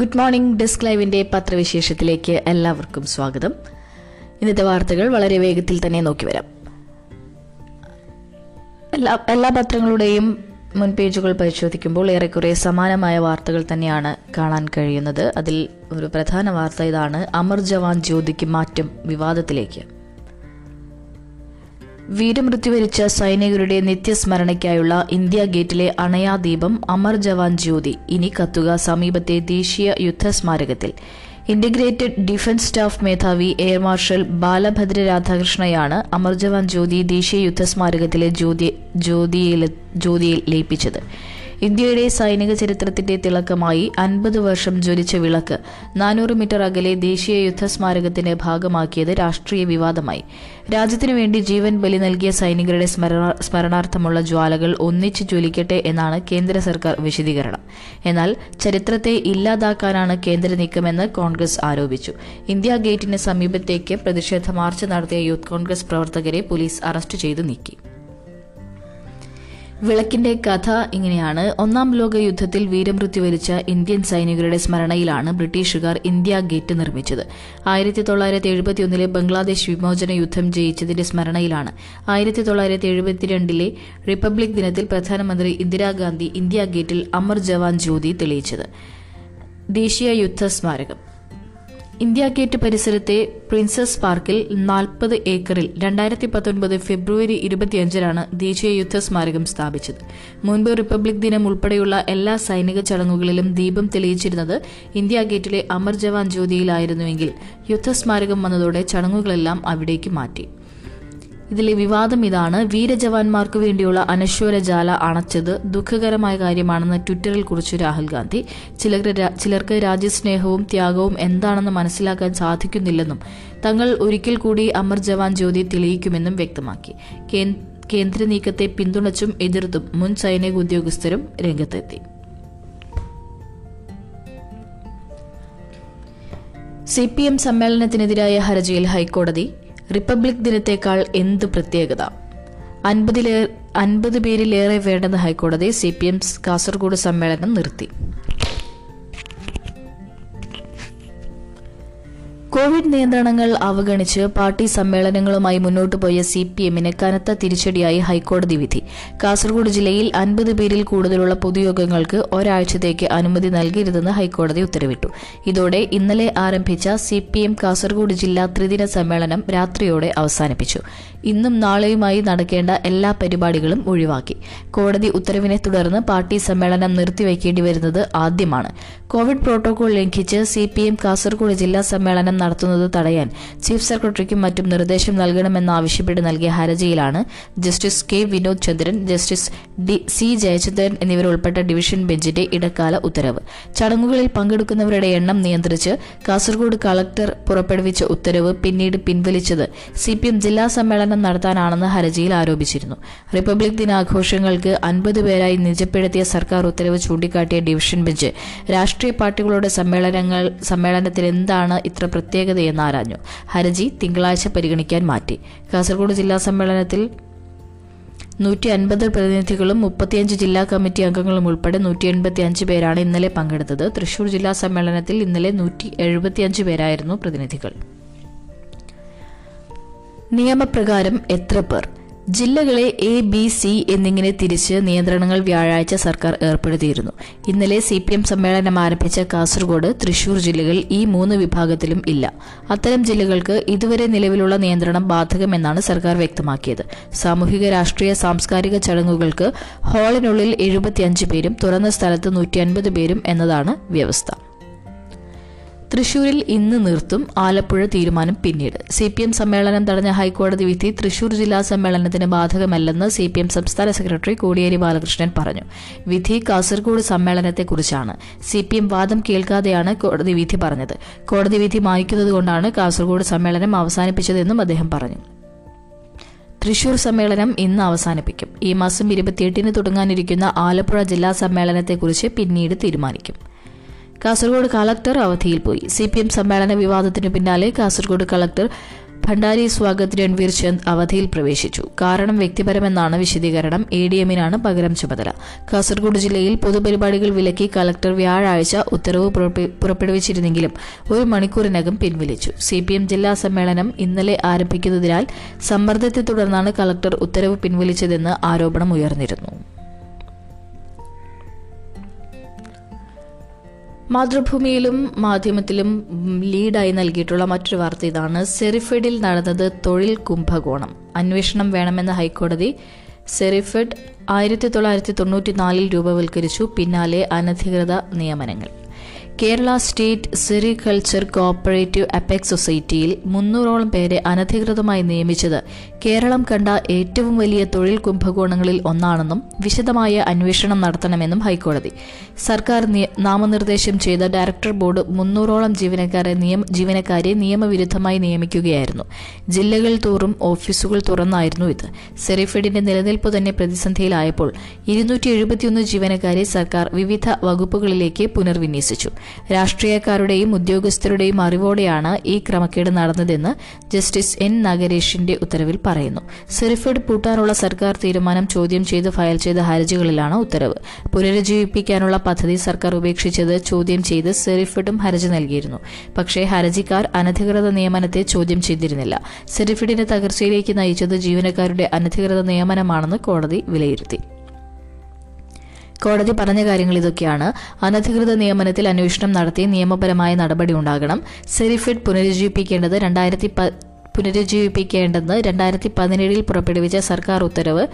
Good morning desk ലൈവിൻ്റെ പത്രവിശേഷത്തിലേക്ക് എല്ലാവർക്കും സ്വാഗതം. ഇന്നത്തെ വാർത്തകൾ വളരെ വേഗത്തിൽ തന്നെ നോക്കി വരാം. എല്ലാ പത്രങ്ങളുടെയും മുൻപേജുകൾ പരിശോധിക്കുമ്പോൾ ഏറെക്കുറെ സമാനമായ വാർത്തകൾ തന്നെയാണ് കാണാൻ കഴിയുന്നത്. അതിൽ ഒരു പ്രധാന വാർത്ത ഇതാണ്: അമർ ജവാൻ ജ്യോതിക്ക് മാറ്റം വിവാദത്തിലേക്ക്. വീരമൃത്യു വരിച്ച സൈനികരുടെ നിത്യസ്മരണയ്ക്കായുള്ള ഇന്ത്യ ഗേറ്റിലെ അണയാദീപം അമർ ജവാൻ ജ്യോതി ഇനി കത്തുക. സമീപത്തെ ദേശീയ യുദ്ധസ്മാരകത്തിൽ ഇന്റഗ്രേറ്റഡ് ഡിഫൻസ് സ്റ്റാഫ് മേധാവി എയർ മാർഷൽ ബാലഭദ്ര രാധാകൃഷ്ണയാണ് അമർ ജവാൻ ജ്യോതി ദേശീയ യുദ്ധസ്മാരകത്തിലെ ജ്യോതിയിൽ ലയിപ്പിച്ചത്. ഇന്ത്യയുടെ സൈനിക ചരിത്രത്തിന്റെ തിളക്കമായി 50 വർഷം ജ്വലിച്ച വിളക്ക് 400 മീറ്റർ അകലെ ദേശീയ യുദ്ധസ്മാരകത്തിന്റെ ഭാഗമാക്കിയത് രാഷ്ട്രീയ വിവാദമായി. രാജ്യത്തിനുവേണ്ടി ജീവൻ ബലി നൽകിയ സൈനികരുടെ സ്മരണാർത്ഥമുള്ള ജ്വാലകൾ ഒന്നിച്ചു ജ്വലിക്കട്ടെ എന്നാണ് കേന്ദ്ര സർക്കാർ വിശദീകരണം. എന്നാൽ ചരിത്രത്തെ ഇല്ലാതാക്കാനാണ് കേന്ദ്ര നീക്കമെന്ന് കോൺഗ്രസ് ആരോപിച്ചു. ഇന്ത്യാ ഗേറ്റിന് സമീപത്തേക്ക് പ്രതിഷേധ മാർച്ച് നടത്തിയ യൂത്ത് കോൺഗ്രസ് പ്രവർത്തകരെ പോലീസ് അറസ്റ്റ് ചെയ്തു നീക്കി. വിളക്കിന്റെ കഥ ഇങ്ങനെയാണ്. ഒന്നാം ലോക യുദ്ധത്തിൽ വീരമൃത്യു വരിച്ച ഇന്ത്യൻ സൈനികരുടെ സ്മരണയിലാണ് ബ്രിട്ടീഷുകാർ ഇന്ത്യ ഗേറ്റ് നിർമ്മിച്ചത്. 1971 ബംഗ്ലാദേശ് വിമോചന യുദ്ധം ജയിച്ചതിന്റെ സ്മരണയിലാണ് 1972 റിപ്പബ്ലിക് ദിനത്തിൽ പ്രധാനമന്ത്രി ഇന്ദിരാഗാന്ധി ഇന്ത്യ ഗേറ്റിൽ അമർ ജവാൻ ജ്യോതി തെളിയിച്ചത്. ദേശീയ യുദ്ധ സ്മാരകം. ഇന്ത്യ ഗേറ്റ് പരിസരത്തെ പ്രിൻസസ് പാർക്കിൽ 40 ഏക്കറിൽ 2019 ഫെബ്രുവരി 25-നാണ് ദേശീയ യുദ്ധസ്മാരകം സ്ഥാപിച്ചത്. മുൻപ് റിപ്പബ്ലിക് ദിനം ഉൾപ്പെടെയുള്ള എല്ലാ സൈനിക ചടങ്ങുകളിലും ദീപം തെളിയിച്ചിരുന്നത് ഇന്ത്യ ഗേറ്റിലെ അമർ ജവാൻ ജ്യോതിയിലായിരുന്നുവെങ്കിൽ യുദ്ധസ്മാരകം വന്നതോടെ ചടങ്ങുകളെല്ലാം അവിടേക്ക് മാറ്റി. ഇതിലെ വിവാദം ഇതാണ്: വീരജവാന്മാർക്ക് വേണ്ടിയുള്ള അനശ്വരജാല അണച്ചത് ദുഃഖകരമായ കാര്യമാണെന്ന് ട്വിറ്ററിൽ കുറിച്ചു രാഹുൽ ഗാന്ധി. ചിലർക്ക് രാജ്യസ്നേഹവും ത്യാഗവും എന്താണെന്ന് മനസ്സിലാക്കാൻ സാധിക്കുന്നില്ലെന്നും തങ്ങൾ ഒരിക്കൽ കൂടി അമർ ജവാൻ ജ്യോതി തെളിയിക്കുമെന്നും വ്യക്തമാക്കി. കേന്ദ്ര നീക്കത്തെ പിന്തുണച്ചും എതിർത്തും മുൻ സൈനിക ഉദ്യോഗസ്ഥരും രംഗത്തെത്തി. CPM സമ്മേളനത്തിനെതിരായ ഹർജിയിൽ ഹൈക്കോടതി. റിപ്പബ്ലിക് ദിനത്തേക്കാൾ എന്ത് പ്രത്യേകത? 50 പേരിലേറെ വേണ്ടെന്ന് ഹൈക്കോടതി. CPM കാസർഗോഡ് സമ്മേളനം നിർത്തി. കോവിഡ് നിയന്ത്രണങ്ങൾ അവഗണിച്ച് പാർട്ടി സമ്മേളനങ്ങളുമായി മുന്നോട്ടു പോയ CPMന് കനത്ത തിരിച്ചടിയായി ഹൈക്കോടതി വിധി. കാസർഗോഡ് ജില്ലയിൽ 50 പേരിൽ കൂടുതലുള്ള പൊതുയോഗങ്ങൾക്ക് ഒരാഴ്ചത്തേക്ക് അനുമതി നൽകരുതെന്ന് ഹൈക്കോടതി ഉത്തരവിട്ടു. ഇതോടെ ഇന്നലെ ആരംഭിച്ച CPM കാസർഗോഡ് ജില്ലാ ത്രിദിന സമ്മേളനം രാത്രിയോടെ അവസാനിപ്പിച്ചു. ഇന്നും നാളെയുമായി നടക്കേണ്ട എല്ലാ പരിപാടികളും ഒഴിവാക്കി. കോടതി ഉത്തരവിനെ തുടർന്ന് പാർട്ടി സമ്മേളനം നിർത്തിവെക്കേണ്ടി വരുന്നത് ആദ്യമാണ്. കോവിഡ് പ്രോട്ടോകോൾ ലംഘിച്ച് CPM കാസർഗോഡ് ജില്ലാ സമ്മേളനം നടത്തുന്നത് തടയാൻ ചീഫ് സെക്രട്ടറിക്കും മറ്റും നിർദ്ദേശം നൽകണമെന്നാവശ്യപ്പെട്ട് നൽകിയ ഹർജിയിലാണ് justice K. Vinod Chandran, justice C. Jayachandran എന്നിവരുൾപ്പെട്ട ഡിവിഷൻ ബെഞ്ചിന്റെ ഇടക്കാല ഉത്തരവ്. ചടങ്ങുകളിൽ പങ്കെടുക്കുന്നവരുടെ എണ്ണം നിയന്ത്രിച്ച് കാസർഗോഡ് കളക്ടർ പുറപ്പെടുവിച്ച ഉത്തരവ് പിന്നീട് പിൻവലിച്ചത് CPM ജില്ലാ സമ്മേളനം നടത്താനാണെന്ന് ഹർജിയിൽ ആരോപിച്ചിരുന്നു. റിപ്പബ്ലിക് ദിനാഘോഷങ്ങൾക്ക് 50 പേരായി നിജപ്പെടുത്തിയ സർക്കാർ ഉത്തരവ് ചൂണ്ടിക്കാട്ടിയ ഡിവിഷൻ ബെഞ്ച് രാഷ്ട്രീയ പാർട്ടികളുടെ സമ്മേളനത്തിൽ എന്താണ് ഇത്ര പ്രത്യേകതയെന്ന് ആരാഞ്ഞു. ഹർജി തിങ്കളാഴ്ച പരിഗണിക്കാൻ മാറ്റി. കാസർഗോഡ് ജില്ലാ സമ്മേളനത്തിൽ 150 പ്രതിനിധികളും 35 ജില്ലാ കമ്മിറ്റി അംഗങ്ങളും ഉൾപ്പെടെ 185 പേരാണ് ഇന്നലെ പങ്കെടുത്തത്. തൃശൂർ ജില്ലാ സമ്മേളനത്തിൽ ഇന്നലെ 175 പേരായിരുന്നു പ്രതിനിധികൾ. നിയമപ്രകാരം എത്ര പേർ? ജില്ലകളെ A, B, C എന്നിങ്ങനെ തിരിച്ച് നിയന്ത്രണങ്ങൾ വ്യാഴാഴ്ച സർക്കാർ ഏർപ്പെടുത്തിയിരുന്നു. ഇന്നലെ CPM സമ്മേളനം ആരംഭിച്ച കാസർഗോഡ്, തൃശൂർ ജില്ലകൾ ഈ 3 വിഭാഗത്തിലും ഇല്ല. അത്തരം ജില്ലകൾക്ക് ഇതുവരെ നിലവിലുള്ള നിയന്ത്രണം ബാധകമെന്നാണ് സർക്കാർ വ്യക്തമാക്കിയത്. സാമൂഹിക, രാഷ്ട്രീയ, സാംസ്കാരിക ചടങ്ങുകൾക്ക് ഹാളിനുള്ളിൽ 75 പേരും തുറന്ന സ്ഥലത്ത് 150 പേരും എന്നതാണ് വ്യവസ്ഥ. തൃശൂരിൽ ഇന്ന് നിർത്തും, ആലപ്പുഴ തീരുമാനം പിന്നീട്. CPM സമ്മേളനം തടഞ്ഞ ഹൈക്കോടതി വിധി തൃശൂർ ജില്ലാ സമ്മേളനത്തിന് ബാധകമല്ലെന്ന് CPM സംസ്ഥാന സെക്രട്ടറി കോടിയേരി ബാലകൃഷ്ണൻ പറഞ്ഞു. വിധി കാസർഗോഡ് സമ്മേളനത്തെക്കുറിച്ചാണ്. CPM വാദം കേൾക്കാതെയാണ് കോടതി വിധി പറഞ്ഞത്. കോടതി വിധി മാനിക്കുന്നതുകൊണ്ടാണ് കാസർഗോഡ് സമ്മേളനം അവസാനിപ്പിച്ചതെന്നും അദ്ദേഹം പറഞ്ഞു. തൃശൂർ സമ്മേളനം ഇന്ന് അവസാനിപ്പിക്കും. ഈ മാസം 28-ന് തുടങ്ങാനിരിക്കുന്ന ആലപ്പുഴ ജില്ലാ സമ്മേളനത്തെക്കുറിച്ച് പിന്നീട് തീരുമാനിക്കും. കാസർഗോഡ് കളക്ടർ അവധിയിൽ പോയി. CPM സമ്മേളന വിവാദത്തിനു പിന്നാലെ കാസർഗോഡ് കളക്ടർ ഭണ്ഡാരി സ്വാഗത് രൺവീർ ചന്ദ് അവധിയിൽ പ്രവേശിച്ചു. കാരണം വ്യക്തിപരമെന്നാണ് വിശദീകരണം. ADM-നാണ് പകരം ചുമതല. കാസർഗോഡ് ജില്ലയിൽ പൊതുപരിപാടികൾ വിലക്കി കളക്ടർ വ്യാഴാഴ്ച ഉത്തരവ് പുറപ്പെടുവിച്ചിരുന്നെങ്കിലും 1 മണിക്കൂറിനകം പിൻവലിച്ചു. CPM ജില്ലാ സമ്മേളനം ഇന്നലെ ആരംഭിക്കുന്നതിനാൽ സമ്മർദ്ദത്തെ തുടർന്നാണ് കളക്ടർ ഉത്തരവ് പിൻവലിച്ചതെന്ന് ആരോപണം ഉയർന്നിരുന്നു. മാതൃഭൂമിയിലും മാധ്യമത്തിലും ലീഡായി നൽകിയിട്ടുള്ള മറ്റൊരു വാർത്ത ഇതാണ്. സെറിഫെഡിൽ നടന്നത് തൊഴിൽ കുംഭകോണം, അന്വേഷണം വേണമെന്ന ഹൈക്കോടതി. സെറിഫെഡ് 1994-ൽ രൂപവൽക്കരിച്ചു, പിന്നാലെ അനധികൃത നിയമനങ്ങൾ. Kerala state sericulture cooperative apex സൊസൈറ്റിയിൽ 300-ഓളം പേരെ അനധികൃതമായി നിയമിച്ചത് കേരളം കണ്ട ഏറ്റവും വലിയ തൊഴിൽ കുംഭകോണങ്ങളിൽ ഒന്നാണെന്നും വിശദമായ അന്വേഷണം നടത്തണമെന്നും ഹൈക്കോടതി. സർക്കാർ നാമനിർദ്ദേശം ചെയ്ത ഡയറക്ടർ ബോർഡ് 300-ഓളം ജീവനക്കാരെ നിയമവിരുദ്ധമായി നിയമിക്കുകയായിരുന്നു. ജില്ലകൾ തോറും ഓഫീസുകൾ തുറന്നായിരുന്നു ഇത്. സെറിഫെഡിന്റെ നിലനിൽപ്പ് തന്നെ പ്രതിസന്ധിയിലായപ്പോൾ 271 ജീവനക്കാരെ സർക്കാർ വിവിധ വകുപ്പുകളിലേക്ക് പുനർവിന്യസിച്ചു. രാഷ്ട്രീയക്കാരുടെയും ഉദ്യോഗസ്ഥരുടെയും അറിവോടെയാണ് ഈ ക്രമക്കേട് നടന്നതെന്ന് ജസ്റ്റിസ് N. നാഗരേഷിന്റെ ഉത്തരവിൽ പറയുന്നു. സെറിഫെഡ് പൂട്ടാനുള്ള സർക്കാർ തീരുമാനം ചോദ്യം ചെയ്ത് ഫയൽ ചെയ്ത ഹർജികളിലാണ് ഉത്തരവ്. പുനരുജ്ജീവിപ്പിക്കാനുള്ള പദ്ധതി സർക്കാർ ഉപേക്ഷിച്ചത് ചോദ്യം ചെയ്ത് സെറിഫെഡും ഹർജി നൽകിയിരുന്നു. പക്ഷേ ഹർജിക്കാർ അനധികൃത നിയമനത്തെ ചോദ്യം ചെയ്തിരുന്നില്ല. സെറിഫെഡിന്റെ തകർച്ചയിലേക്ക് നയിച്ചത് ജീവനക്കാരുടെ അനധികൃത നിയമനമാണെന്ന് കോടതി വിലയിരുത്തി. കോടതി പറഞ്ഞ കാര്യങ്ങൾ ഇതൊക്കെയാണ്. അനധികൃത നിയമനത്തിൽ അന്വേഷണം നടത്തി നിയമപരമായ നടപടി ഉണ്ടാകണം. സെറിഫെഡ് പുനരുജ്ജീവിപ്പിക്കേണ്ടെന്ന് 2017-ൽ പുറപ്പെടുവിച്ച സർക്കാർ ഉത്തരവ്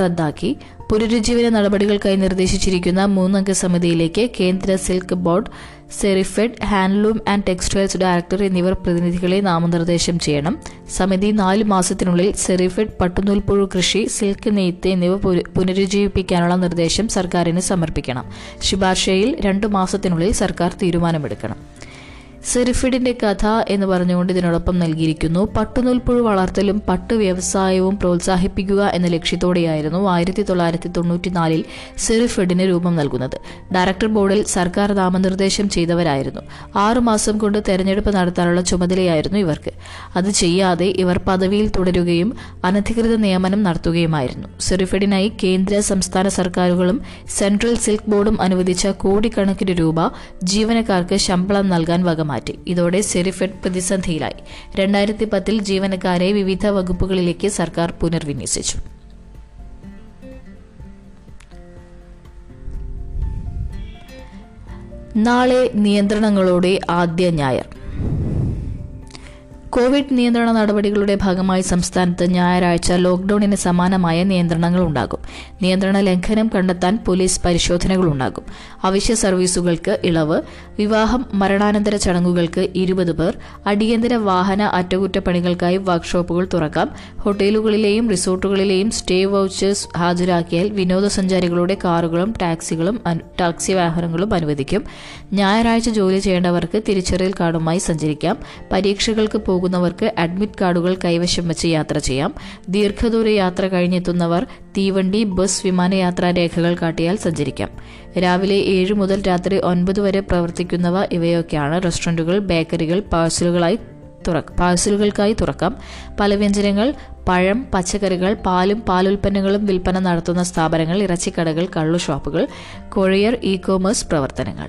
റദ്ദാക്കി. പുനരുജ്ജീവന നടപടികൾക്കായി നിർദ്ദേശിച്ചിരിക്കുന്ന 3-അംഗ സമിതിയിലേക്ക് കേന്ദ്ര silk board, Serifed, handloom and textiles director എന്നിവർ പ്രതിനിധികളെ നാമനിർദ്ദേശം ചെയ്യണം. സമിതി 4 മാസത്തിനുള്ളിൽ സെറിഫെഡ്, പട്ടുനൂൽപ്പുഴു കൃഷി, സിൽക്ക് നെയ്ത്ത് എന്നിവ പുനരുജ്ജീവിപ്പിക്കാനുള്ള നിർദ്ദേശം സർക്കാരിന് സമർപ്പിക്കണം. ശുപാർശയിൽ 2 മാസത്തിനുള്ളിൽ സർക്കാർ തീരുമാനമെടുക്കണം. സെറിഫെഡിന്റെ കഥ എന്ന് പറഞ്ഞുകൊണ്ട് ഇതിനോടൊപ്പം നൽകിയിരിക്കുന്നു. പട്ടുനൂൽപ്പുഴു വളർത്തലും പട്ടു വ്യവസായവും പ്രോത്സാഹിപ്പിക്കുക എന്ന ലക്ഷ്യത്തോടെയായിരുന്നു 1994-ൽ സെറിഫെഡിന് രൂപം നൽകുന്നത്. ഡയറക്ടർ ബോർഡിൽ സർക്കാർ നാമനിർദ്ദേശം ചെയ്തവരായിരുന്നു. 6 മാസം കൊണ്ട് തെരഞ്ഞെടുപ്പ് നടത്താനുള്ള ചുമതലയായിരുന്നു ഇവർക്ക്. അത് ചെയ്യാതെ ഇവർ പദവിയിൽ തുടരുകയും അനധികൃത നിയമനം നടത്തുകയുമായിരുന്നു. സെറിഫെഡിനായി കേന്ദ്ര, സംസ്ഥാന സർക്കാരുകളും സെൻട്രൽ സിൽക്ക് ബോർഡും അനുവദിച്ച കോടിക്കണക്കിന് രൂപ ജീവനക്കാർക്ക് ശമ്പളം നൽകാൻ വക മാറ്റി. ഇതോടെ സെറിഫെഡ് പ്രതിസന്ധിയിലായി. 2010-ൽ ജീവനക്കാരെ വിവിധ വകുപ്പുകളിലേക്ക് സർക്കാർ പുനർവിന്യസിച്ചു. നാളെ നിയന്ത്രണങ്ങളോടെ ആദ്യ ഞായർ. കോവിഡ് നിയന്ത്രണ നടപടികളുടെ ഭാഗമായി സംസ്ഥാനത്ത് ഞായറാഴ്ച ലോക്ഡൌണിന് സമാനമായ നിയന്ത്രണങ്ങൾ ഉണ്ടാകും. നിയന്ത്രണ ലംഘനം കണ്ടെത്താൻ പോലീസ് പരിശോധനകൾ ഉണ്ടാകും. അവശ്യ സർവീസുകൾക്ക് ഇളവ്, വിവാഹം, മരണാനന്തര ചടങ്ങുകൾക്ക് 20 പേർ, അടിയന്തര വാഹന അറ്റകുറ്റപ്പണികൾക്കായി വർക്ക്ഷോപ്പുകൾ തുറക്കാം. ഹോട്ടലുകളിലെയും റിസോർട്ടുകളിലെയും സ്റ്റേ വൗച്ചേഴ്സ് ഹാജരാക്കിയാൽ വിനോദസഞ്ചാരികളുടെ കാറുകളും ടാക്സി വാഹനങ്ങളും അനുവദിക്കും. ഞായറാഴ്ച ജോലി ചെയ്യേണ്ടവർക്ക് തിരിച്ചറിയൽ കാർഡുമായി സഞ്ചരിക്കാം. പരീക്ഷകൾക്ക് പോകുന്നവർക്ക് അഡ്മിറ്റ് കാർഡുകൾ കൈവശം വെച്ച് യാത്ര ചെയ്യാം. ദീർഘദൂര യാത്ര കഴിഞ്ഞെത്തുന്നവർ തീവണ്ടി, ബസ്, വിമാനയാത്രാ രേഖകൾ കാട്ടിയാൽ സഞ്ചരിക്കാം. രാവിലെ 7 മുതൽ രാത്രി 9 വരെ പ്രവർത്തിക്കുന്നവ ഇവയൊക്കെയാണ്. റെസ്റ്റോറൻറ്റുകൾ, ബേക്കറികൾ പാഴ്സലുകൾക്കായി തുറക്കാം. പല വ്യഞ്ജനങ്ങൾ, പഴം, പച്ചക്കറികൾ, പാലും പാലുൽപ്പന്നങ്ങളും വിൽപ്പന നടത്തുന്ന സ്ഥാപനങ്ങൾ, ഇറച്ചിക്കടകൾ, കള്ളുഷോപ്പുകൾ, കൊറിയർ, ഇ കോമേഴ്സ് പ്രവർത്തനങ്ങൾ.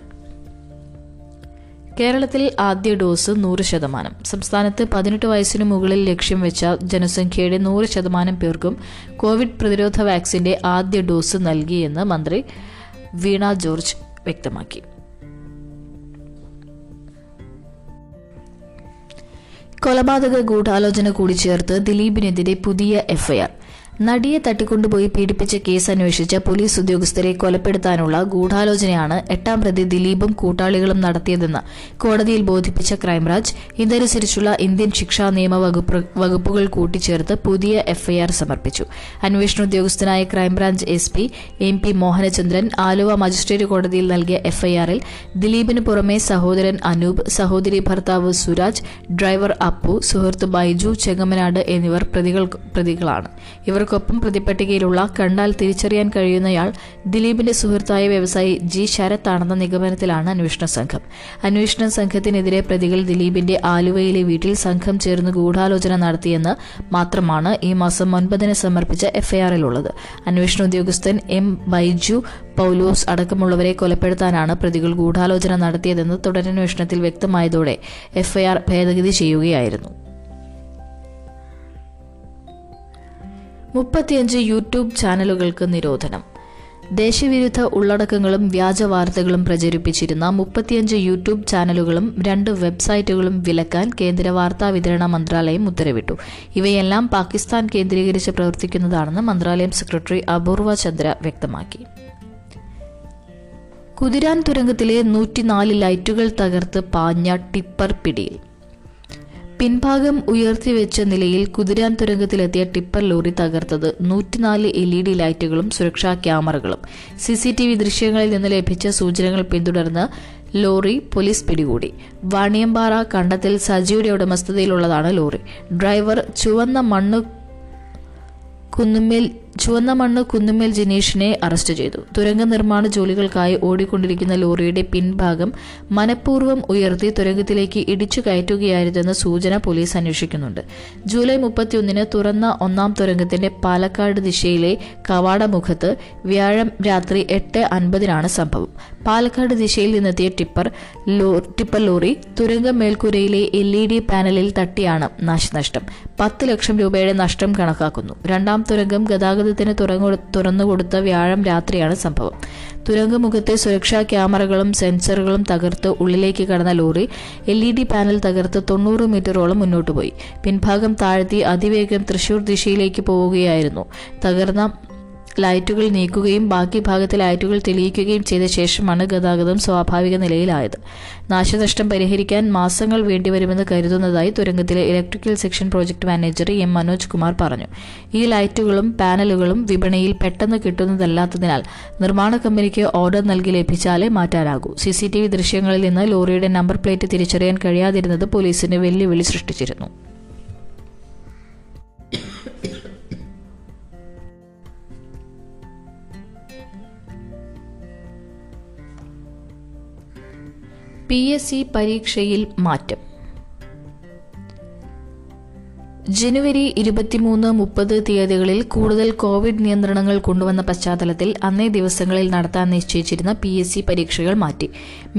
കേരളത്തിൽ ആദ്യ ഡോസ് 100%. സംസ്ഥാനത്ത് 18 വയസ്സിനു മുകളിൽ ലക്ഷ്യം വെച്ച ജനസംഖ്യയുടെ 100% പേർക്കും കോവിഡ് പ്രതിരോധ വാക്സിന്റെ ആദ്യ ഡോസ് നൽകിയെന്ന് മന്ത്രി വീണ ജോർജ് വ്യക്തമാക്കി. കൊലപാതക ഗൂഢാലോചന കൂടി ചേർത്ത് ദിലീപിനെതിരെ പുതിയ FIR. നടിയെ തട്ടിക്കൊണ്ടുപോയി പീഡിപ്പിച്ച കേസ് അന്വേഷിച്ച പോലീസ് ഉദ്യോഗസ്ഥരെ കൊലപ്പെടുത്താനുള്ള ഗൂഢാലോചനയാണ് 8-ാം പ്രതി ദിലീപും കൂട്ടാളികളും നടത്തിയതെന്ന് കോടതിയിൽ ബോധിപ്പിച്ച ക്രൈംബ്രാഞ്ച് ഇതനുസരിച്ചുള്ള ഇന്ത്യൻ ശിക്ഷാ നിയമ വകുപ്പുകൾ കൂട്ടിച്ചേർത്ത് പുതിയ FIR സമർപ്പിച്ചു. അന്വേഷണ ഉദ്യോഗസ്ഥനായ crime branch SP MP Mohanachandran Aluva magistrate കോടതിയിൽ നൽകിയ FIR-ൽ ദിലീപിന് പുറമെ സഹോദരൻ അനൂപ്, സഹോദരി ഭർത്താവ് സുരാജ്, ഡ്രൈവർ അപ്പു, സുഹൃത്ത് ബൈജു ചെങ്ങമനാട് എന്നിവർ പ്രതികളാണ്. ഇവർ ഇവർക്കൊപ്പം പ്രതിപ്പട്ടികയിലുള്ള കണ്ടാൽ തിരിച്ചറിയാൻ കഴിയുന്നയാൾ ദിലീപിന്റെ സുഹൃത്തായ വ്യവസായി ജി ശരത്താണെന്ന നിഗമനത്തിലാണ് അന്വേഷണ സംഘം. അന്വേഷണ സംഘത്തിനെതിരെ പ്രതികൾ ദിലീപിന്റെ ആലുവയിലെ വീട്ടിൽ സംഘം ചേർന്ന് ഗൂഢാലോചന നടത്തിയെന്ന് മാത്രമാണ് ഈ മാസം 9-ന് സമർപ്പിച്ച എഫ്ഐആറിലുള്ളത്. അന്വേഷണ ഉദ്യോഗസ്ഥൻ എം ബൈജു പൌലോസ് അടക്കമുള്ളവരെ കൊലപ്പെടുത്താനാണ് പ്രതികൾ ഗൂഢാലോചന നടത്തിയതെന്ന് തുടരന്വേഷണത്തിൽ വ്യക്തമായതോടെ എഫ്ഐആർ ഭേദഗതി ചെയ്യുകയായിരുന്നു. 35 യൂട്യൂബ് ചാനലുകൾക്ക് നിരോധനം. ദേശവിരുദ്ധ ഉള്ളടക്കങ്ങളും വ്യാജ വാർത്തകളും പ്രചരിപ്പിച്ചിരുന്ന 35 യൂട്യൂബ് ചാനലുകളും 2 വെബ്സൈറ്റുകളും വിലക്കാൻ കേന്ദ്ര വാർത്താ വിതരണ മന്ത്രാലയം ഉത്തരവിട്ടു. ഇവയെല്ലാം പാകിസ്ഥാൻ കേന്ദ്രീകരിച്ച് പ്രവർത്തിക്കുന്നതാണെന്ന് മന്ത്രാലയം സെക്രട്ടറി അപൂർവ ചന്ദ്ര വ്യക്തമാക്കി. കുതിരാൻ തുരങ്കത്തിലെ 104 ലൈറ്റുകൾ തകർത്ത് പാഞ്ഞ ടിപ്പർ പിടിയിൽ. പിൻഭാഗം ഉയർത്തിവെച്ച നിലയിൽ കുതിരാൻ തുരങ്കത്തിലെത്തിയ ടിപ്പർ ലോറി തകർത്തത് 104 LED ലൈറ്റുകളും സുരക്ഷാ ക്യാമറകളും. CCTV ദൃശ്യങ്ങളിൽ നിന്ന് ലഭിച്ച സൂചനകൾ പിന്തുടർന്ന് ലോറി പോലീസ് പിടികൂടി. വാണിയമ്പാറ കണ്ടത്തിൽ സജിയുടെ ഉടമസ്ഥതയിലുള്ളതാണ് ലോറി. ഡ്രൈവർ ചുവന്ന മണ്ണ് കുന്നുമ്മേൽ ജിനീഷിനെ അറസ്റ്റ് ചെയ്തു. തുരങ്ക നിർമ്മാണ ജോലികൾക്കായി ഓടിക്കൊണ്ടിരിക്കുന്ന ലോറിയുടെ പിൻഭാഗം മനഃപൂർവ്വം ഉയർത്തി തുരങ്കത്തിലേക്ക് ഇടിച്ചു കയറ്റുകയായിരുന്നെന്ന സൂചന പോലീസ് അന്വേഷിക്കുന്നുണ്ട്. ജൂലൈ 31-ന് തുറന്ന 1-ാം തുരങ്കത്തിന്റെ പാലക്കാട് ദിശയിലെ കവാടമുഖത്ത് വ്യാഴം രാത്രി 8:50-നാണ് സംഭവം. പാലക്കാട് ദിശയിൽ നിന്നെത്തിയ ടിപ്പർ ലോറി തുരങ്ക മേൽക്കൂരയിലെ LED പാനലിൽ തട്ടിയാണ് നാശനഷ്ടം. 10 ലക്ഷം രൂപയുടെ നഷ്ടം കണക്കാക്കുന്നു. 2-ാം തുരങ്കം ഗതാഗതത്തിന് തുറന്നുകൊടുത്ത വ്യാഴം രാത്രിയാണ് സംഭവം. തുരങ്കമുഖത്തെ സുരക്ഷാ ക്യാമറകളും സെൻസറുകളും തകർത്ത് ഉള്ളിലേക്ക് കടന്ന ലോറി LED പാനൽ തകർത്ത് 90 മീറ്ററോളം മുന്നോട്ട് പോയി. പിൻഭാഗം താഴ്ത്തി അതിവേഗം തൃശൂർ ദിശയിലേക്ക് പോവുകയായിരുന്നു. തകർന്ന ലൈറ്റുകൾ നീക്കുകയും ബാക്കി ഭാഗത്തെ ലൈറ്റുകൾ തെളിയിക്കുകയും ചെയ്ത ശേഷമാണ് ഗതാഗതം സ്വാഭാവിക നിലയിലായത്. നാശനഷ്ടം പരിഹരിക്കാൻ മാസങ്ങൾ വേണ്ടിവരുമെന്ന് കരുതുന്നതായി തുരങ്കത്തിലെ electrical section project manager M Manoj Kumar പറഞ്ഞു. ഈ ലൈറ്റുകളും പാനലുകളും വിപണിയിൽ പെട്ടെന്ന് കിട്ടുന്നതല്ലാത്തതിനാൽ നിർമ്മാണ കമ്പനിക്ക് ഓർഡർ നൽകി ലഭിച്ചാലേ മാറ്റാനാകൂ. CCTV ദൃശ്യങ്ങളിൽ നിന്ന് ലോറിയുടെ നമ്പർ പ്ലേറ്റ് തിരിച്ചറിയാൻ കഴിയാതിരുന്നത് പോലീസിന് വെല്ലുവിളി സൃഷ്ടിച്ചിരുന്നു. PSC പരീക്ഷയിൽ മാറ്റം. ജനുവരി 23-30 തീയതികളിൽ കൂടുതൽ കോവിഡ് നിയന്ത്രണങ്ങൾ കൊണ്ടുവന്ന പശ്ചാത്തലത്തിൽ അന്നേ ദിവസങ്ങളിൽ നടത്താൻ നിശ്ചയിച്ചിരുന്ന PSC പരീക്ഷകൾ മാറ്റി.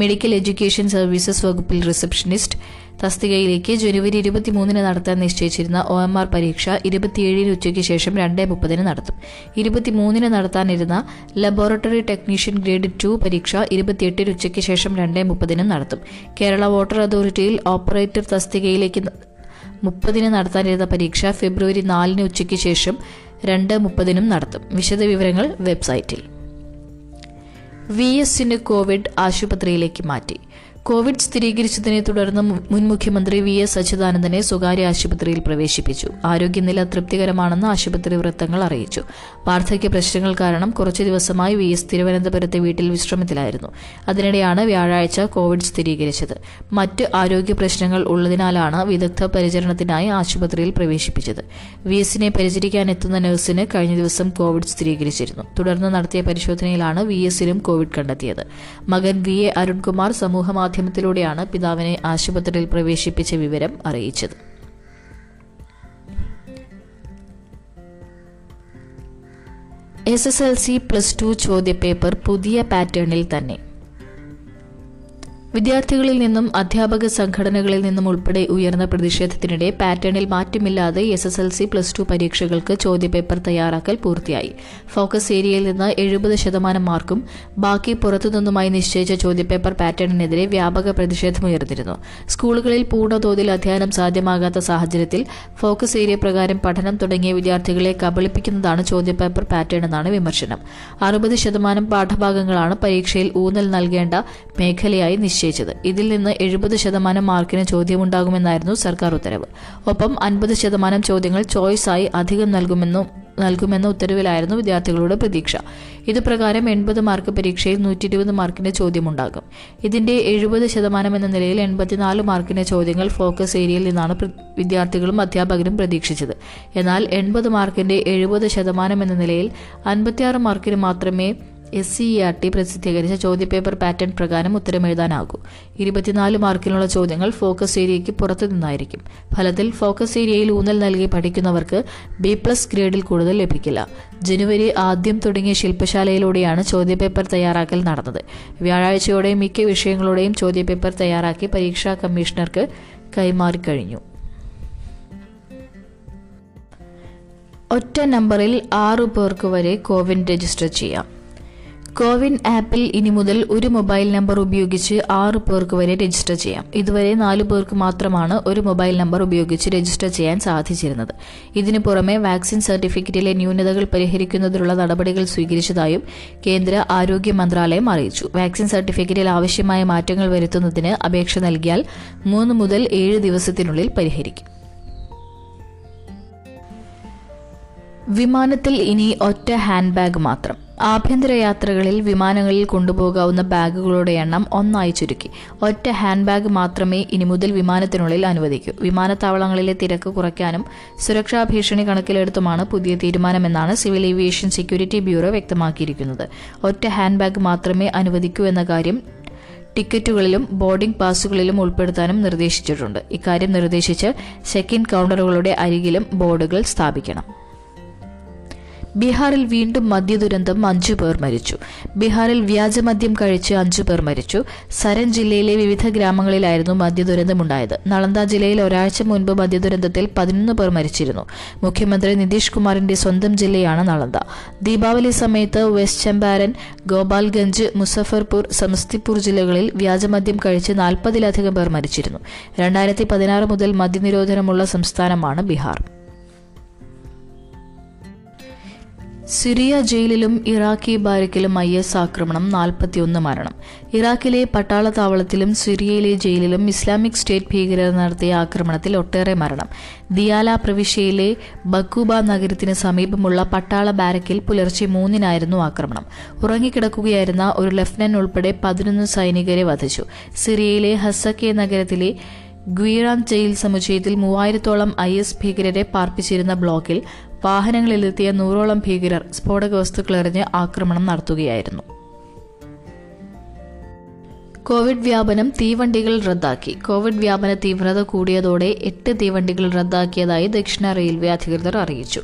മെഡിക്കൽ എഡ്യൂക്കേഷൻ സർവീസസ് വകുപ്പിൽ റിസപ്ഷനിസ്റ്റ് തസ്തികയിലേക്ക് ജനുവരി 23-ന് നടത്താൻ നിശ്ചയിച്ചിരുന്ന OMR പരീക്ഷ 27-ന് ഉച്ചയ്ക്ക് ശേഷം 2:30-ന് നടത്തും. 23-ന് നടത്താനിരുന്ന ലബോറട്ടറി ടെക്നീഷ്യൻ ഗ്രേഡ് 2 പരീക്ഷ 28-ന് ഉച്ചയ്ക്ക് ശേഷം 2:30-ന് നടത്തും. കേരള വാട്ടർ അതോറിറ്റിയിൽ ഓപ്പറേറ്റർ തസ്തികയിലേക്ക് 30-ന് നടത്താനിരുന്ന പരീക്ഷ ഫെബ്രുവരി 4-ന് ഉച്ചയ്ക്ക് ശേഷം 2:30-നും നടത്തും. വിശദവിവരങ്ങൾ വെബ്സൈറ്റിൽ. VS കോവിഡ് ആശുപത്രിയിലേക്ക് മാറ്റി. കോവിഡ് സ്ഥിരീകരിച്ചതിനെ തുടർന്ന് മുൻ മുഖ്യമന്ത്രി VS അച്യുതാനന്ദനെ സ്വകാര്യ ആശുപത്രിയിൽ പ്രവേശിപ്പിച്ചു. ആരോഗ്യനില തൃപ്തികരമാണെന്ന് ആശുപത്രി വൃത്തങ്ങൾ അറിയിച്ചു. വാർദ്ധക്യ പ്രശ്നങ്ങൾ കാരണം കുറച്ചു ദിവസമായി VS തിരുവനന്തപുരത്തെ വീട്ടിൽ വിശ്രമത്തിലായിരുന്നു. അതിനിടെയാണ് വ്യാഴാഴ്ച കോവിഡ് സ്ഥിരീകരിച്ചത്. മറ്റ് ആരോഗ്യ പ്രശ്നങ്ങൾ ഉള്ളതിനാലാണ് വിദഗ്ധ പരിചരണത്തിനായി ആശുപത്രിയിൽ പ്രവേശിപ്പിച്ചത്. VSനെ പരിചരിക്കാനെത്തുന്ന നഴ്സിന് കഴിഞ്ഞ ദിവസം കോവിഡ് സ്ഥിരീകരിച്ചിരുന്നു. തുടർന്ന് നടത്തിയ പരിശോധനയിലാണ് VSനും കോവിഡ് കണ്ടെത്തിയത്. മകൻ VA അരുൺകുമാർ സമൂഹമാധ്യമ മാധ്യമത്തിലൂടെയാണ് പിതാവിനെ ആശുപത്രിയിൽ പ്രവേശിപ്പിച്ച വിവരം അറിയിച്ചത്. SSLC +2 ചോദ്യപേപ്പർ പുതിയ പാറ്റേണിൽ തന്നെ. വിദ്യാർത്ഥികളിൽ നിന്നും അധ്യാപക സംഘടനകളിൽ നിന്നും ഉൾപ്പെടെ ഉയർന്ന പ്രതിഷേധത്തിനിടെ പാറ്റേണിൽ മാറ്റമില്ലാതെ SSLC+2 പരീക്ഷകൾക്ക് ചോദ്യപേപ്പർ തയ്യാറാക്കൽ പൂർത്തിയായി. ഫോക്കസ് ഏരിയയിൽ നിന്ന് 70% മാർക്കും ബാക്കി പുറത്തുനിന്നുമായി നിശ്ചയിച്ച ചോദ്യപേപ്പർ പാറ്റേണിനെതിരെ വ്യാപക പ്രതിഷേധമുയർന്നിരുന്നു. സ്കൂളുകളിൽ പൂർണ്ണതോതിൽ അധ്യയനം സാധ്യമാകാത്ത സാഹചര്യത്തിൽ ഫോക്കസ് ഏരിയ പ്രകാരം പഠനം തുടങ്ങിയ വിദ്യാർത്ഥികളെ കബളിപ്പിക്കുന്നതാണ് ചോദ്യപേപ്പർ പാറ്റേൺ എന്നാണ് വിമർശനം. 60% പാഠഭാഗങ്ങളാണ് പരീക്ഷയിൽ ഊന്നൽ നൽകേണ്ട മേഖലയായി നിശ്ചയിച്ചത്. ഇതിൽ നിന്ന് 70% മാർക്കിന് ചോദ്യമുണ്ടാകുമെന്നായിരുന്നു സർക്കാർ ഉത്തരവ്. ഒപ്പം 50% ചോദ്യങ്ങൾ ചോയ്സായി അധികം നൽകുമെന്നും നൽകുമെന്ന ഉത്തരവിലായിരുന്നു വിദ്യാർത്ഥികളുടെ പ്രതീക്ഷ. ഇതുപ്രകാരം 80 മാർക്ക് പരീക്ഷയിൽ 120 മാർക്കിന്റെ ചോദ്യമുണ്ടാകും. ഇതിന്റെ 70% എന്ന നിലയിൽ 84 മാർക്കിന്റെ ചോദ്യങ്ങൾ ഫോക്കസ് ഏരിയയിൽ നിന്നാണ് വിദ്യാർത്ഥികളും അധ്യാപകരും പ്രതീക്ഷിച്ചത്. എന്നാൽ 80 മാർക്കിന്റെ 70% എന്ന നിലയിൽ 56 മാർക്കിന് മാത്രമേ SCERT പ്രസിദ്ധീകരിച്ച ചോദ്യപേപ്പർ പാറ്റേൺ പ്രകാരം ഉത്തരമെഴുതാനാകൂ. 24 മാർക്കിനുള്ള ചോദ്യങ്ങൾ ഫോക്കസ് ഏരിയയ്ക്ക് പുറത്തു നിന്നായിരിക്കും. ഫലത്തിൽ ഫോക്കസ് ഏരിയയിൽ ഊന്നൽ നൽകി പഠിക്കുന്നവർക്ക് B+ ഗ്രേഡിൽ കൂടുതൽ ലഭിക്കില്ല. ജനുവരി ആദ്യം തുടങ്ങിയ ശില്പശാലയിലൂടെയാണ് ചോദ്യപേപ്പർ തയ്യാറാക്കൽ നടന്നത്. വ്യാഴാഴ്ചയോടെയും മിക്ക വിഷയങ്ങളുടെയും ചോദ്യപേപ്പർ തയ്യാറാക്കി പരീക്ഷാ കമ്മീഷണർക്ക് കൈമാറിക്കഴിഞ്ഞു. ഒറ്റ നമ്പറിൽ 6 പേർക്ക് വരെ കോവിൻ രജിസ്റ്റർ ചെയ്യാം. കോവിൻ ആപ്പിൽ ഇനി മുതൽ ഒരു മൊബൈൽ നമ്പർ ഉപയോഗിച്ച് 6 പേർക്ക് വരെ രജിസ്റ്റർ ചെയ്യാം. ഇതുവരെ 4 പേർക്ക് മാത്രമാണ് ഒരു മൊബൈൽ നമ്പർ ഉപയോഗിച്ച് രജിസ്റ്റർ ചെയ്യാൻ സാധിച്ചിരുന്നത്. ഇതിനു പുറമെ വാക്സിൻ സർട്ടിഫിക്കറ്റിലെ ന്യൂനതകൾ പരിഹരിക്കുന്നതിനുള്ള നടപടികൾ സ്വീകരിച്ചതായും കേന്ദ്ര ആരോഗ്യ മന്ത്രാലയം അറിയിച്ചു. വാക്സിൻ സർട്ടിഫിക്കറ്റിൽ ആവശ്യമായ മാറ്റങ്ങൾ വരുത്തുന്നതിന് അപേക്ഷ നൽകിയാൽ 3 മുതൽ 7 ദിവസത്തിനുള്ളിൽ പരിഹരിക്കും. വിമാനത്തിൽ ഇനി ഒറ്റ ഹാൻഡ് ബാഗ് മാത്രം. ആഭ്യന്തര യാത്രകളിൽ വിമാനങ്ങളിൽ കൊണ്ടുപോകാവുന്ന ബാഗുകളുടെ എണ്ണം ഒന്നായി ചുരുക്കി. ഒറ്റ ഹാൻഡ് ബാഗ് മാത്രമേ ഇനി മുതൽ വിമാനത്തിനുള്ളിൽ അനുവദിക്കൂ. വിമാനത്താവളങ്ങളിലെ തിരക്ക് കുറയ്ക്കാനും സുരക്ഷാ ഭീഷണി കണക്കിലെടുത്തുമാണ് പുതിയ തീരുമാനമെന്നാണ് സിവിൽ ഏവിയേഷൻ സെക്യൂരിറ്റി ബ്യൂറോ വ്യക്തമാക്കിയിരിക്കുന്നത്. ഒറ്റ ഹാൻഡ് ബാഗ് മാത്രമേ അനുവദിക്കൂ എന്ന കാര്യം ടിക്കറ്റുകളിലും ബോർഡിംഗ് പാസുകളിലും ഉൾപ്പെടുത്താനും നിർദ്ദേശിച്ചിട്ടുണ്ട്. ഇക്കാര്യം നിർദ്ദേശിച്ച് ചെക്ക്-ഇൻ കൗണ്ടറുകളുടെ അരികിലും ബോർഡുകൾ സ്ഥാപിക്കണം. ബീഹാറിൽ വീണ്ടും മദ്യദുരന്തം. 5 പേർ മരിച്ചു. ബീഹാറിൽ വ്യാജമദ്യം കഴിച്ച് 5 പേർ മരിച്ചു. സരൻ ജില്ലയിലെ വിവിധ ഗ്രാമങ്ങളിലായിരുന്നു മദ്യദുരന്തമുണ്ടായത്. നളന്ദ ജില്ലയിൽ ഒരാഴ്ച മുൻപ് മദ്യദുരന്തത്തിൽ 11 പേർ മരിച്ചിരുന്നു. മുഖ്യമന്ത്രി നിതീഷ് കുമാറിന്റെ സ്വന്തം ജില്ലയാണ് നളന്ദ. ദീപാവലി സമയത്ത് വെസ്റ്റ് ചമ്പാരൻ, ഗോപാൽഗഞ്ച്, മുസഫർപൂർ, സമസ്തിപൂർ ജില്ലകളിൽ വ്യാജമദ്യം കഴിച്ച് 40-ലധികം പേർ മരിച്ചിരുന്നു. 2016 മുതൽ മദ്യനിരോധനമുള്ള സംസ്ഥാനമാണ് ബീഹാർ. സിറിയ ജയിലിലും ഇറാഖി ബാരക്കിലും IS ആക്രമണം. 41 മരണം. ഇറാഖിലെ പട്ടാളത്താവളത്തിലും സിറിയയിലെ ജയിലിലും ഇസ്ലാമിക് സ്റ്റേറ്റ് ഭീകരർ നടത്തിയ ആക്രമണത്തിൽ ഒട്ടേറെ മരണം. ദിയാല പ്രവിശ്യയിലെ ബക്കൂബ നഗരത്തിന് സമീപമുള്ള പട്ടാള ബാരക്കിൽ പുലർച്ചെ 3-നായിരുന്നു ആക്രമണം. ഉറങ്ങിക്കിടക്കുകയായിരുന്ന ഒരു ലഫ്റ്റനന്റ് ഉൾപ്പെടെ 11 സൈനികരെ വധിച്ചു. സിറിയയിലെ ഹസക്കെ നഗരത്തിലെ ഗ്വീറാൻ ജയിൽ സമുച്ചയത്തിൽ 3000-ഓളം IS ഭീകരരെ പാർപ്പിച്ചിരുന്ന ബ്ലോക്കിൽ വാഹനങ്ങളിലെത്തിയ 100-ഓളം ഭീകരർ സ്ഫോടക വസ്തുക്കളെറിഞ്ഞ് ആക്രമണം നടത്തുകയായിരുന്നു. കോവിഡ് വ്യാപനം. തീവണ്ടികൾ റദ്ദാക്കി. കോവിഡ് വ്യാപന തീവ്രത കൂടിയതോടെ 8 തീവണ്ടികൾ റദ്ദാക്കിയതായി ദക്ഷിണ റെയിൽവേ അധികൃതർ അറിയിച്ചു.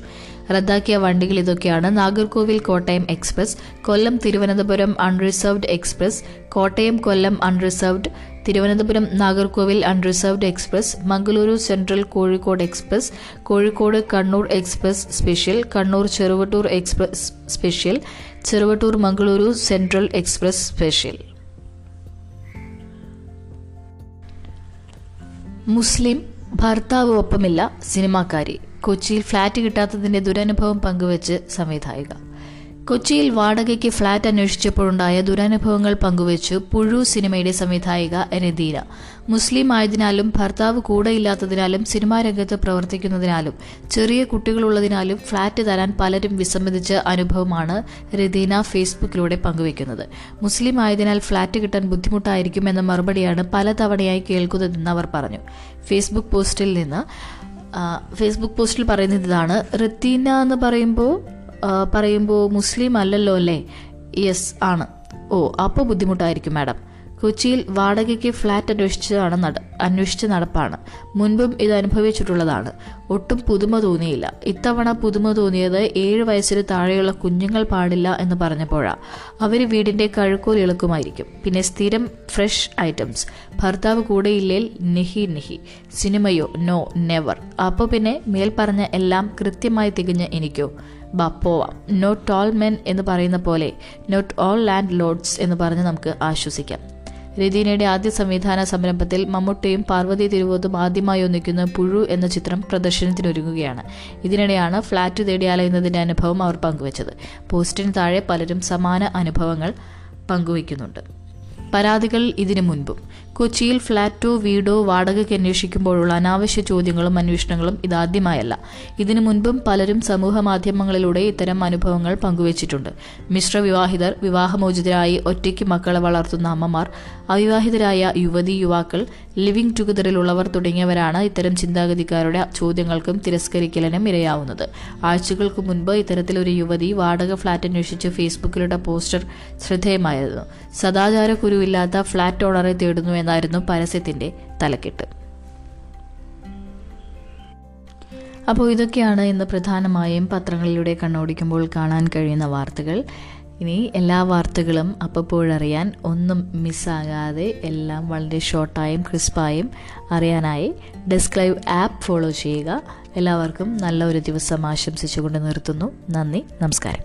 റദ്ദാക്കിയ വണ്ടികൾ ഇതൊക്കെയാണ്: Nagercoil Kottayam express, Kollam Thiruvananthapuram unreserved express, Kottayam Kollam unreserved, Thiruvananthapuram Nagercoil unreserved express, Mangaluru central Kozhikode express, Kozhikode Kannur express special, Kannur Cheruvathur express special, Cheruvathur Mangaluru central express special. മുസ്ലിം ഭർത്താവ് ഒപ്പമില്ല, സിനിമാക്കാരി. കൊച്ചിയിൽ ഫ്ളാറ്റ് കിട്ടാത്തതിന്റെ ദുരനുഭവം പങ്കുവെച്ച് സംവിധായിക. കൊച്ചിയിൽ വാടകയ്ക്ക് ഫ്ളാറ്റ് അന്വേഷിച്ചപ്പോഴുണ്ടായ ദുരനുഭവങ്ങൾ പങ്കുവെച്ചു പുഴു സിനിമയുടെ സംവിധായിക രതീന. മുസ്ലിം ആയതിനാലും ഭർത്താവ് കൂടെയില്ലാത്തതിനാലും സിനിമാ രംഗത്ത് പ്രവർത്തിക്കുന്നതിനാലും ചെറിയ കുട്ടികളുള്ളതിനാലും ഫ്ളാറ്റ് തരാൻ പലരും വിസമ്മതിച്ച അനുഭവമാണ് രതീന ഫേസ്ബുക്കിലൂടെ പങ്കുവയ്ക്കുന്നത്. മുസ്ലിം ആയതിനാൽ ഫ്ളാറ്റ് കിട്ടാൻ ബുദ്ധിമുട്ടായിരിക്കും എന്ന മറുപടിയാണ് പലതവണയായി കേൾക്കുന്നതെന്ന് അവർ പറഞ്ഞു. ഫേസ്ബുക്ക് പോസ്റ്റിൽ പറയുന്നത് ഇതാണ്: രതീന എന്ന് പറയുമ്പോൾ മുസ്ലിം അല്ലല്ലോ അല്ലേ? യെസ് ആണ്. ഓ, അപ്പോൾ ബുദ്ധിമുട്ടായിരിക്കും മാഡം. കൊച്ചിയിൽ വാടകയ്ക്ക് ഫ്ളാറ്റ് അന്വേഷിച്ച് നടപ്പാണ്. മുൻപും ഇത് അനുഭവിച്ചിട്ടുള്ളതാണ്. ഒട്ടും പുതുമ തോന്നിയില്ല. ഇത്തവണ പുതുമ തോന്നിയത് 7 വയസ്സിന് താഴെയുള്ള കുഞ്ഞുങ്ങൾ പാടില്ല എന്ന് പറഞ്ഞപ്പോഴാണ്. അവർ വീടിൻ്റെ കഴുക്കോൽ ഇളക്കുമായിരിക്കും. പിന്നെ സ്ഥിരം ഫ്രഷ് ഐറ്റംസ്. ഭർത്താവ് കൂടെയില്ലേൽ നിഹി നിഹി. സിനിമയോ? No, never. അപ്പോൾ പിന്നെ മേൽപ്പറഞ്ഞ എല്ലാം കൃത്യമായി തികഞ്ഞ എനിക്കോ? പോവാം. നോട്ട് ഓൾ മെൻ എന്ന് പറയുന്ന പോലെ നോട്ട് ഓൾ ലാൻഡ് ലോഡ്സ് എന്ന് പറഞ്ഞ് നമുക്ക് ആശ്വസിക്കാം. രതീനയുടെ ആദ്യ സംവിധാന സംരംഭത്തിൽ മമ്മൂട്ടിയും പാർവതി തിരുവോത്തും ആദ്യമായി ഒന്നിക്കുന്ന പുഴു എന്ന ചിത്രം പ്രദർശനത്തിനൊരുങ്ങുകയാണ്. ഇതിനിടെയാണ് ഫ്ളാറ്റ് തേടി അലയുന്നതിൻ്റെ അനുഭവം അവർ പങ്കുവച്ചത്. പോസ്റ്റിന് താഴെ പലരും സമാന അനുഭവങ്ങൾ പങ്കുവയ്ക്കുന്നുണ്ട്. പരാതികൾ ഇതിനു മുൻപും. കൊച്ചിയിൽ ഫ്ളാറ്റോ വീടോ വാടകയ്ക്ക് അന്വേഷിക്കുമ്പോഴുള്ള അനാവശ്യ ചോദ്യങ്ങളും അന്വേഷണങ്ങളും ഇതാദ്യമായല്ല. ഇതിനു മുൻപും പലരും സമൂഹ മാധ്യമങ്ങളിലൂടെ ഇത്തരം അനുഭവങ്ങൾ പങ്കുവച്ചിട്ടുണ്ട്. മിശ്രവിവാഹിതർ, വിവാഹമോചിതരായി ഒറ്റയ്ക്ക് മക്കളെ വളർത്തുന്ന അമ്മമാർ, അവിവാഹിതരായ യുവതി യുവാക്കൾ, ലിവിംഗ് ടുഗദറിലുള്ളവർ തുടങ്ങിയവരാണ് ഇത്തരം ചിന്താഗതിക്കാരുടെ ചോദ്യങ്ങൾക്കും തിരസ്കരിക്കലിനും ഇരയാവുന്നത്. ആഴ്ചകൾക്ക് മുൻപ് ഇത്തരത്തിലൊരു യുവതി വാടക ഫ്ളാറ്റ് അന്വേഷിച്ച് ഫേസ്ബുക്കിലിട്ട പോസ്റ്റർ ശ്രദ്ധേയമായിരുന്നു. സദാചാരക്കുരുവില്ലാത്ത ഫ്ളാറ്റ് ഓണറെ തേടുന്നു എന്നായിരുന്നു പരസ്യത്തിന്റെ തലക്കെട്ട്. അപ്പോൾ ഇതൊക്കെയാണ് ഇന്ന് പ്രധാനമായും പത്രങ്ങളിലൂടെ കണ്ണോടിക്കുമ്പോൾ കാണാൻ കഴിയുന്ന വാർത്തകൾ. ഇനി എല്ലാ വാർത്തകളും അപ്പോഴറിയാൻ, ഒന്നും മിസ്സാകാതെ എല്ലാം വളരെ ഷോർട്ടായും ക്രിസ്പായും അറിയാനായി ഡെസ്ക് ലൈവ് ആപ്പ് ഫോളോ ചെയ്യുക. എല്ലാവർക്കും നല്ല ഒരു ദിവസം ആശംസിച്ചുകൊണ്ട് നിർത്തുന്നു. നന്ദി, നമസ്കാരം.